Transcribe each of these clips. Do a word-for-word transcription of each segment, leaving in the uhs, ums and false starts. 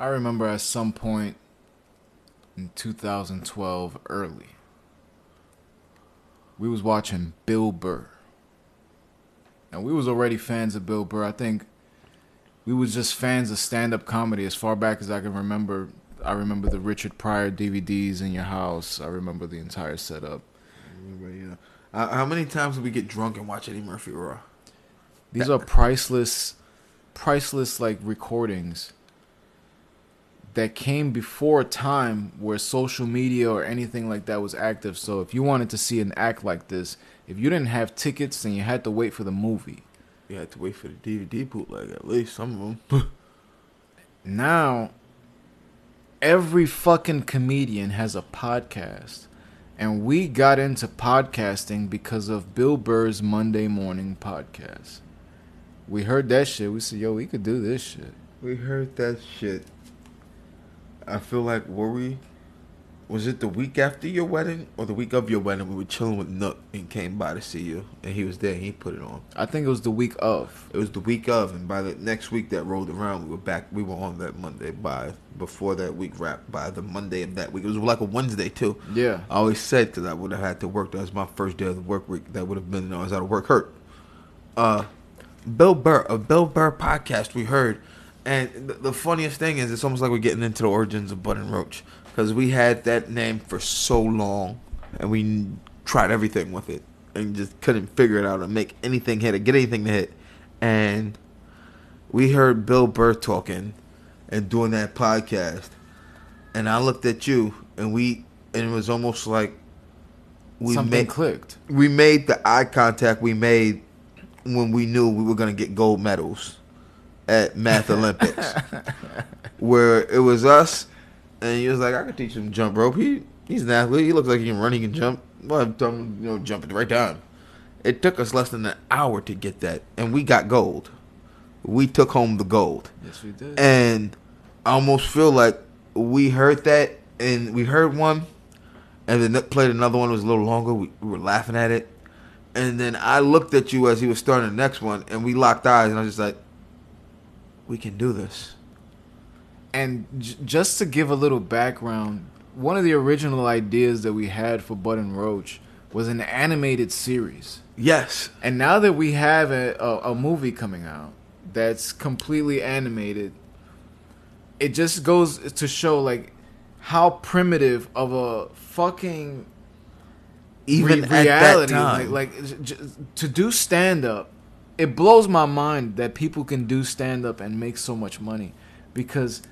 I remember at some point in two thousand twelve early, we was watching Bill Burr. And we was already fans of Bill Burr. I think we was just fans of stand-up comedy as far back as I can remember. I remember the Richard Pryor D V Ds in your house. I remember the entire setup. Yeah. Uh, how many times did we get drunk and watch Eddie Murphy Raw? These are priceless, priceless like recordings that came before a time where social media or anything like that was active. So if you wanted to see an act like this, if you didn't have tickets, then you had to wait for the movie. You had to wait for the D V D bootleg, at least some of them. Now, every fucking comedian has a podcast. And we got into podcasting because of Bill Burr's Monday Morning Podcast. We heard that shit. We said, yo, we could do this shit. We heard that shit. I feel like, were we... Was it the week after your wedding or the week of your wedding? We were chilling with Nook and came by to see you. And he was there. And he put it on. I think it was the week of. It was the week of. And by the next week that rolled around, we were back. We were on that Monday by before that week wrapped by the Monday of that week. It was like a Wednesday, too. Yeah. I always said because I would have had to work. That was my first day of the work week. That would have been, you know, I was out of work hurt. Uh, Bill Burr, a Bill Burr podcast we heard. And th- the funniest thing is it's almost like we're getting into the origins of Bud and Roach. Because we had that name for so long, and we tried everything with it, and just couldn't figure it out and make anything hit or get anything to hit. And we heard Bill Burr talking and doing that podcast, and I looked at you, and we, and it was almost like we something made, clicked. We made the eye contact we made when we knew we were gonna get gold medals at Math Olympics, where it was us. And he was like, I could teach him jump rope. He He's an athlete. He looks like he can run. He can jump. Well, I'm done, you know, jump at the right time. It took us less than an hour to get that. And we got gold. We took home the gold. Yes, we did. And I almost feel like we heard that. And we heard one. And then played another one. It was a little longer. We, we were laughing at it. And then I looked at you as he was starting the next one. And we locked eyes. And I was just like, we can do this. And j- just to give a little background, one of the original ideas that we had for Bud and Roach was an animated series. Yes. And now that we have a, a, a movie coming out that's completely animated, it just goes to show like how primitive of a fucking even re- reality. At that time. Like, like j- to do stand-up, it blows my mind that people can do stand-up and make so much money because...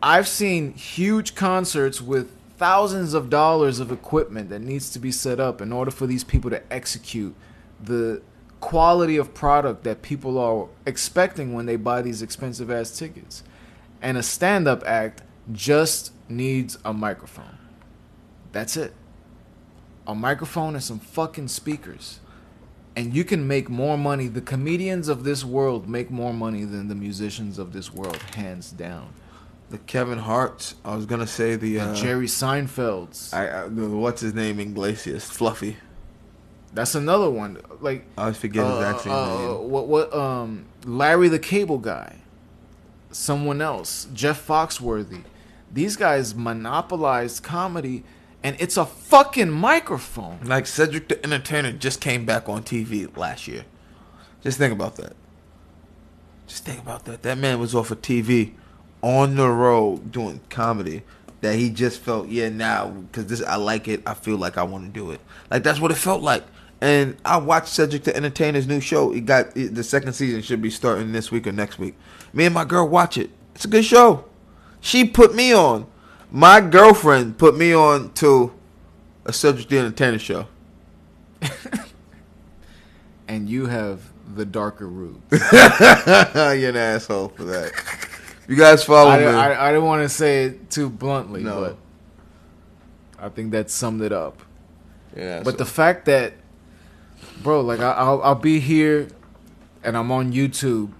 I've seen huge concerts with thousands of dollars of equipment that needs to be set up in order for these people to execute the quality of product that people are expecting when they buy these expensive-ass tickets. And a stand-up act just needs a microphone. That's it. A microphone and some fucking speakers. And you can make more money. The comedians of this world make more money than the musicians of this world, hands down. The Kevin Harts. I was going to say the... Uh, Jerry Seinfelds. I, I, what's his name? Iglesias. Fluffy. That's another one. Like I always forget uh, his actual uh, name. What, what, um, Larry the Cable Guy. Someone else. Jeff Foxworthy. These guys monopolized comedy, and it's a fucking microphone. Like Cedric the Entertainer just came back on T V last year. Just think about that. Just think about that. That man was off of T V... on the road doing comedy that he just felt, yeah, now because this I like it, I feel like I want to do it. Like that's what it felt like. And I watched Cedric the Entertainer's new show. It got it, the second season should be starting this week or next week. Me and my girl watch it. It's a good show. She put me on. My girlfriend put me on to a Cedric the Entertainer show. And you have the darker roots. You're an asshole for that. You guys follow I, me. I, I didn't want to say it too bluntly, no. But I think that summed it up. Yeah. But so. The fact that, bro, like I, I'll, I'll be here, and I'm on YouTube,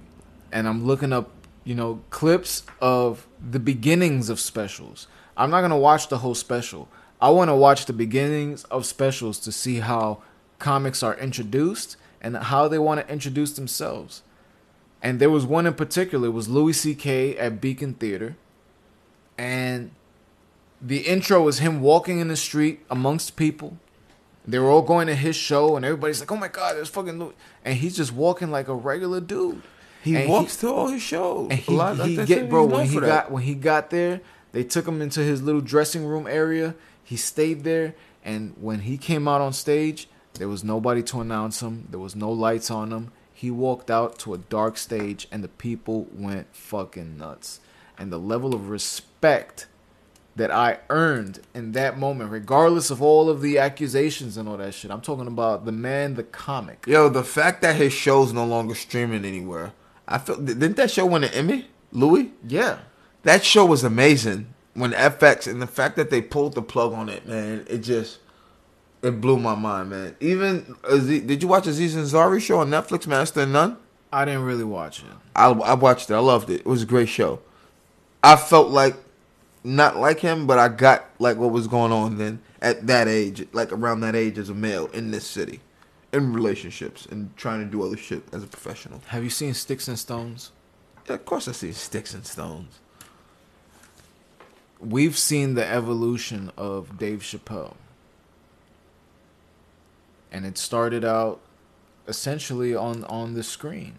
and I'm looking up, you know, clips of the beginnings of specials. I'm not gonna watch the whole special. I want to watch the beginnings of specials to see how comics are introduced and how they want to introduce themselves. And there was one in particular. It was Louis C K at Beacon Theater. and the intro was him walking in the street amongst people. They were all going to his show, and everybody's like, "Oh my God, there's fucking Louis!" And he's just walking like a regular dude. He and walks he, to all his shows. And he, a lot, he get, bro, when he got when he got there, they took him into his little dressing room area. He stayed there, and when he came out on stage, there was nobody to announce him. There was no lights on him. He walked out to a dark stage, and the people went fucking nuts. And the level of respect that I earned in that moment, regardless of all of the accusations and all that shit. I'm talking about the man, the comic. Yo, the fact that his show's no longer streaming anywhere. I feel didn't that show win an Emmy, Louis? Yeah, that show was amazing. When F X, and the fact that they pulled the plug on it, man, it just it blew my mind, man. Even Aziz, did you watch Aziz Ansari's show on Netflix, Master of None? I didn't really watch it. I I watched it. I loved it. It was a great show. I felt like. Not like him, but I got like what was going on then at that age, like around that age as a male in this city, in relationships and trying to do other shit as a professional. Have you seen Sticks and Stones? Yeah, of course I see Sticks and Stones. We've seen the evolution of Dave Chappelle. And it started out essentially on, on the screen.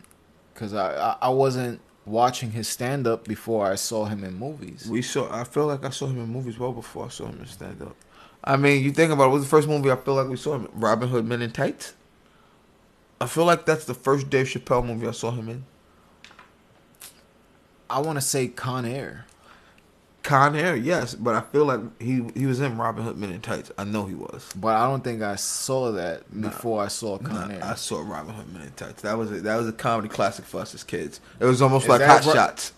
Because I, I, I wasn't watching his stand-up before I saw him in movies. We saw. I feel like I saw him in movies well before I saw him in stand-up. I mean, you think about it. What was the first movie I feel like we saw him in? Robin Hood, Men in Tights? I feel like that's the first Dave Chappelle movie I saw him in. I want to say Con Air. Con Air, yes. But I feel like he he was in Robin Hood, Men in Tights. I know he was. But I don't think I saw that nah, before I saw Con nah, Air. I saw Robin Hood, Men in Tights. That was a, that was a comedy classic for us as kids. It was almost Is like Hot Ro- Shots.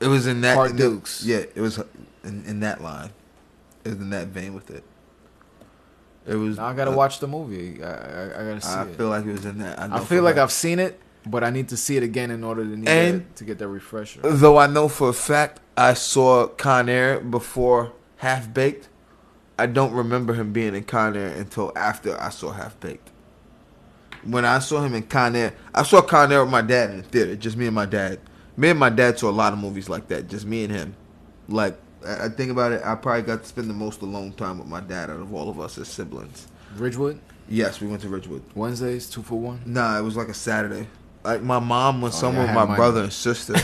It was in that. In Dukes. The, yeah, it was in, in that line. It was in that vein with it. It was. Now I gotta uh, watch the movie. I, I, I gotta see I it. I feel like it was in that. I, know I feel like that. I've seen it. But I need to see it again in order to, need and, a, to get that refresher. Though I know for a fact I saw Con Air before Half Baked. I don't remember him being in Con Air until after I saw Half Baked. When I saw him in Con Air, I saw Con Air with my dad in the theater. Just me and my dad. Me and my dad saw a lot of movies like that. Just me and him. Like, I think about it, I probably got to spend the most alone time with my dad out of all of us as siblings. Ridgewood? Yes, we went to Ridgewood. Wednesdays, two for one? Nah, it was like a Saturday. Like, my mom was oh, somewhere yeah, with my mine. brother and sister.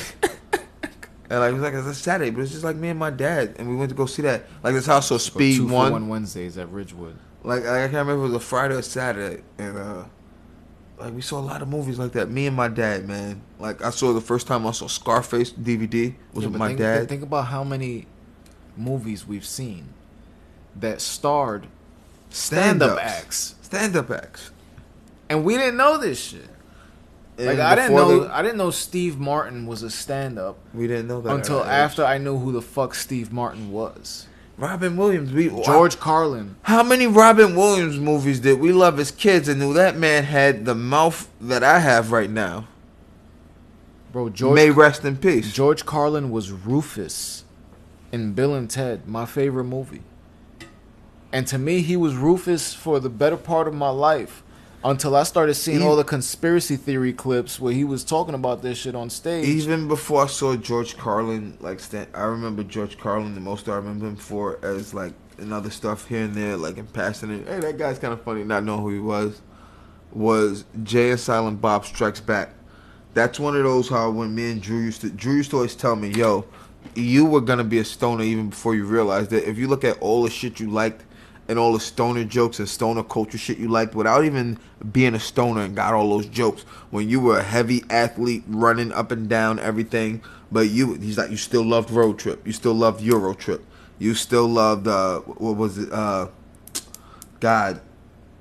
And, like, it was like, it's a Saturday, but it's just, like, me and my dad. And we went to go see that. Like, this house so Speed two one. one Wednesdays at Ridgewood. Like, like, I can't remember if it was a Friday or Saturday. And, uh, like, we saw a lot of movies like that. Me and my dad, man. Like, I saw the first time I saw Scarface D V D was yeah, with my think, dad. Think about how many movies we've seen that starred stand-up acts. Stand-up acts. And we didn't know this shit. Like, I didn't know the, I didn't know Steve Martin was a stand-up. We didn't know that until after I knew who the fuck Steve Martin was. Robin Williams, we George Carlin. How many Robin Williams movies did we love as kids and knew that man had the mouth that I have right now? Bro, George may rest in peace. George Carlin was Rufus in Bill and Ted, my favorite movie. And to me, he was Rufus for the better part of my life. Until I started seeing all the conspiracy theory clips where he was talking about this shit on stage. Even before I saw George Carlin, like stand, I remember George Carlin the most I remember him for as like in other stuff here and there, like in passing. Hey, that guy's kind of funny, not knowing who he was. Was Jay and Silent Bob Strikes Back? That's one of those how when me and Drew used to Drew used to always tell me, "Yo, you were gonna be a stoner even before you realized that." If you look at all the shit you liked. And all the stoner jokes and stoner culture shit you liked without even being a stoner and got all those jokes. When you were a heavy athlete running up and down everything, but you he's like you still loved Road Trip, you still loved Euro Trip, you still loved uh what was it uh God,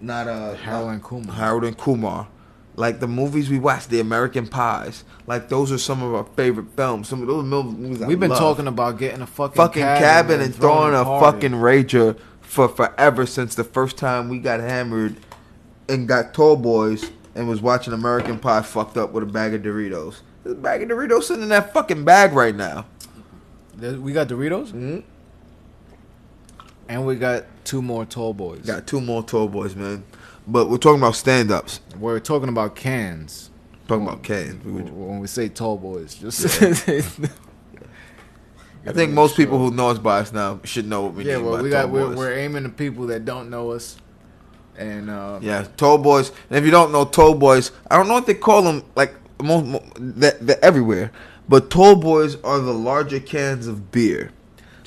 not uh Harold and Kumar. Harold and Kumar. Like the movies we watched, the American Pies, like those are some of our favorite films. Some of those movies we've I been love. talking about getting a fucking fucking cabin, cabin and throwing, throwing a party. fucking rager. For forever since the first time we got hammered and got tall boys and was watching American Pie fucked up with a bag of Doritos. There's a bag of Doritos sitting in that fucking bag right now. We got Doritos? Mm-hmm. And we got two more tall boys. Got two more tall boys, man. But we're talking about stand-ups. We're talking about cans. Talking when, about cans. When we say tall boys, just... Yeah. I think most show. people who know us by us now should know what we yeah, mean well, by we got, we're, we're aiming to people that don't know us. And uh, yeah, Toll Boys. And if you don't know Toll Boys, I don't know what they call them, like most, most that they're everywhere. But Toll Boys are the larger cans of beer,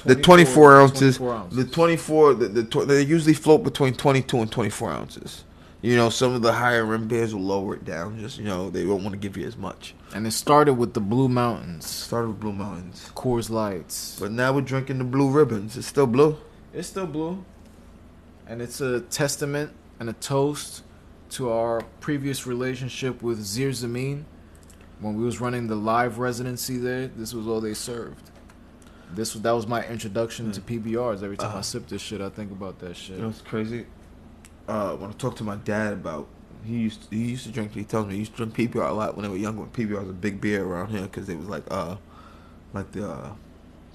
the twenty-four ounces, twenty-four ounces. the twenty-four. The, the tw- they usually float between twenty-two and twenty-four ounces. You know, some of the higher end beers will lower it down. Just, you know, they don't want to give you as much. And it started with the Blue Mountains. Started with Blue Mountains. Coors Lights. But now we're drinking the Blue Ribbons. It's still blue. It's still blue. And it's a testament and a toast to our previous relationship with Zir Zamin. When we was running the live residency there, this was all they served. This was, that was my introduction mm. to P B Rs. Every time uh, I sip this shit, I think about that shit. You know what's crazy? Uh, when I talk to my dad about, he used to, he used to drink. He tells me he used to drink P B R a lot when they were younger. When P B R was a big beer around here because it was like uh, like the uh,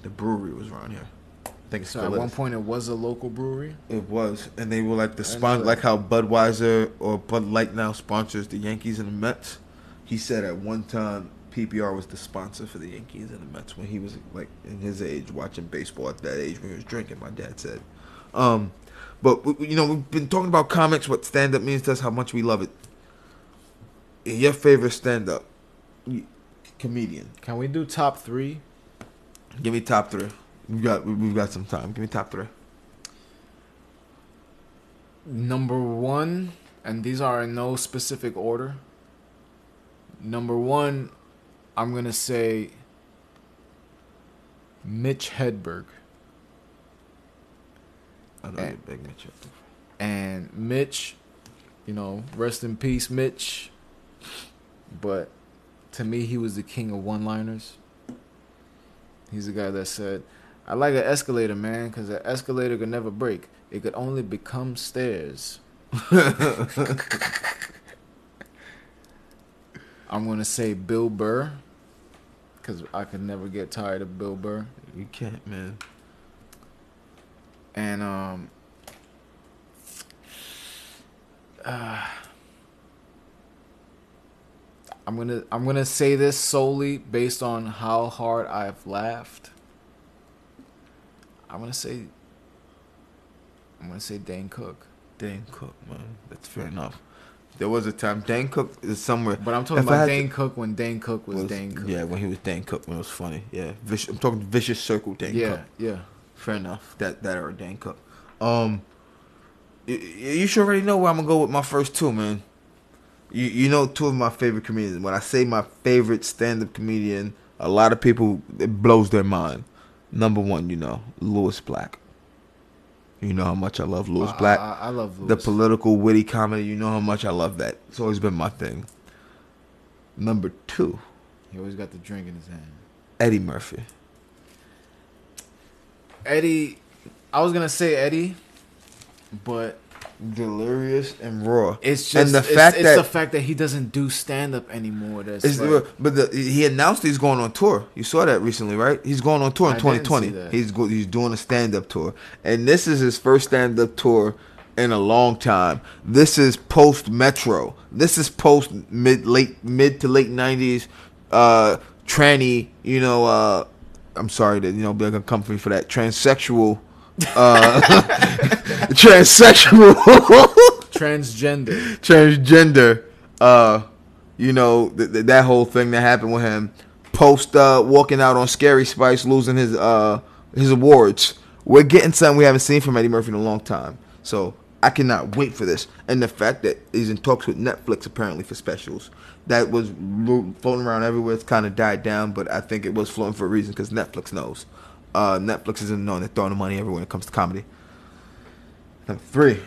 the brewery was around here. I think it's so. At one point, it was a local brewery. It was, and they were like the sponsor, like how Budweiser or Bud Light now sponsors the Yankees and the Mets. He said at one time P B R was the sponsor for the Yankees and the Mets when he was like in his age watching baseball at that age when he was drinking. My dad said. Um, But, you know, we've been talking about comics, what stand-up means to us, how much we love it. Your favorite stand-up comedian. Can we do top three? Give me top three. We've got, we've got some time. Give me top three. Number one, and these are in no specific order. Number one, I'm going to say Mitch Hedberg. And, and Mitch, you know, rest in peace, Mitch. But to me, he was the king of one-liners. He's the guy that said, "I like an escalator, man, because an escalator could never break. It could only become stairs." I'm gonna say Bill Burr, because I could never get tired of Bill Burr. You can't, man. And um, uh, I'm gonna I'm gonna say this solely based on how hard I've laughed. I'm gonna say I'm gonna say Dane Cook. Dane Cook, man, that's fair enough. There was a time Dane Cook is somewhere, but I'm talking if about Dane to, Cook when Dane Cook was, was Dane Cook. Yeah, when he was Dane Cook, when it was funny. Yeah, Vic, I'm talking Vicious Circle Dane yeah, Cook. Yeah, yeah. Fair enough. That that or Dan Cook. Um, you, you should already know where I'm gonna go with my first two, man. You you know two of my favorite comedians. When I say my favorite stand-up comedian, a lot of people, it blows their mind. Number one, you know, Louis Black. You know how much I love Louis I, Black. I, I, I love Louis. The political witty comedy. You know how much I love that. It's always been my thing. Number two, he always got the drink in his hand. Eddie Murphy. Eddie, I was gonna say Eddie, but delirious and raw. It's just and the it's, fact it's that, the fact that he doesn't do stand up anymore. That's it's like, the, but the, he announced he's going on tour. You saw that recently, right? He's going on tour in I twenty twenty. He's go, he's doing a stand up tour, and this is his first stand up tour in a long time. This is post Metro. This is post mid late mid to late nineties uh, tranny. You know. Uh, I'm sorry that, you know, they're going to come for me for that. Transsexual. Uh, transsexual. Transgender. Transgender. Uh, you know, th- th- that whole thing that happened with him. Post uh, walking out on Scary Spice, losing his uh, his awards. We're getting something we haven't seen from Eddie Murphy in a long time. So I cannot wait for this. And the fact that he's in talks with Netflix, apparently, for specials. That was floating around everywhere. It's kind of died down, but I think it was floating for a reason because Netflix knows. Uh, Netflix isn't known. They're throwing the money everywhere when it comes to comedy. Number three.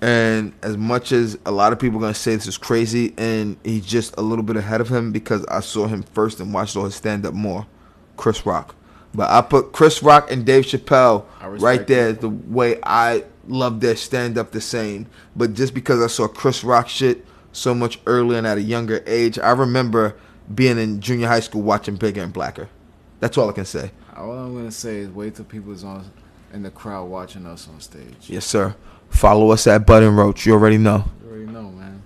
And as much as a lot of people are going to say this is crazy, and he's just a little bit ahead of him because I saw him first and watched all his stand-up more, Chris Rock. But I put Chris Rock and Dave Chappelle right there the way I love their stand-up the same. But just because I saw Chris Rock shit so much earlier and at a younger age. I remember being in junior high school watching Bigger and Blacker. That's all I can say. All I'm going to say is wait till people's on in the crowd watching us on stage. Yes, sir. Follow us at Bud and Roach. You already know. You already know, man.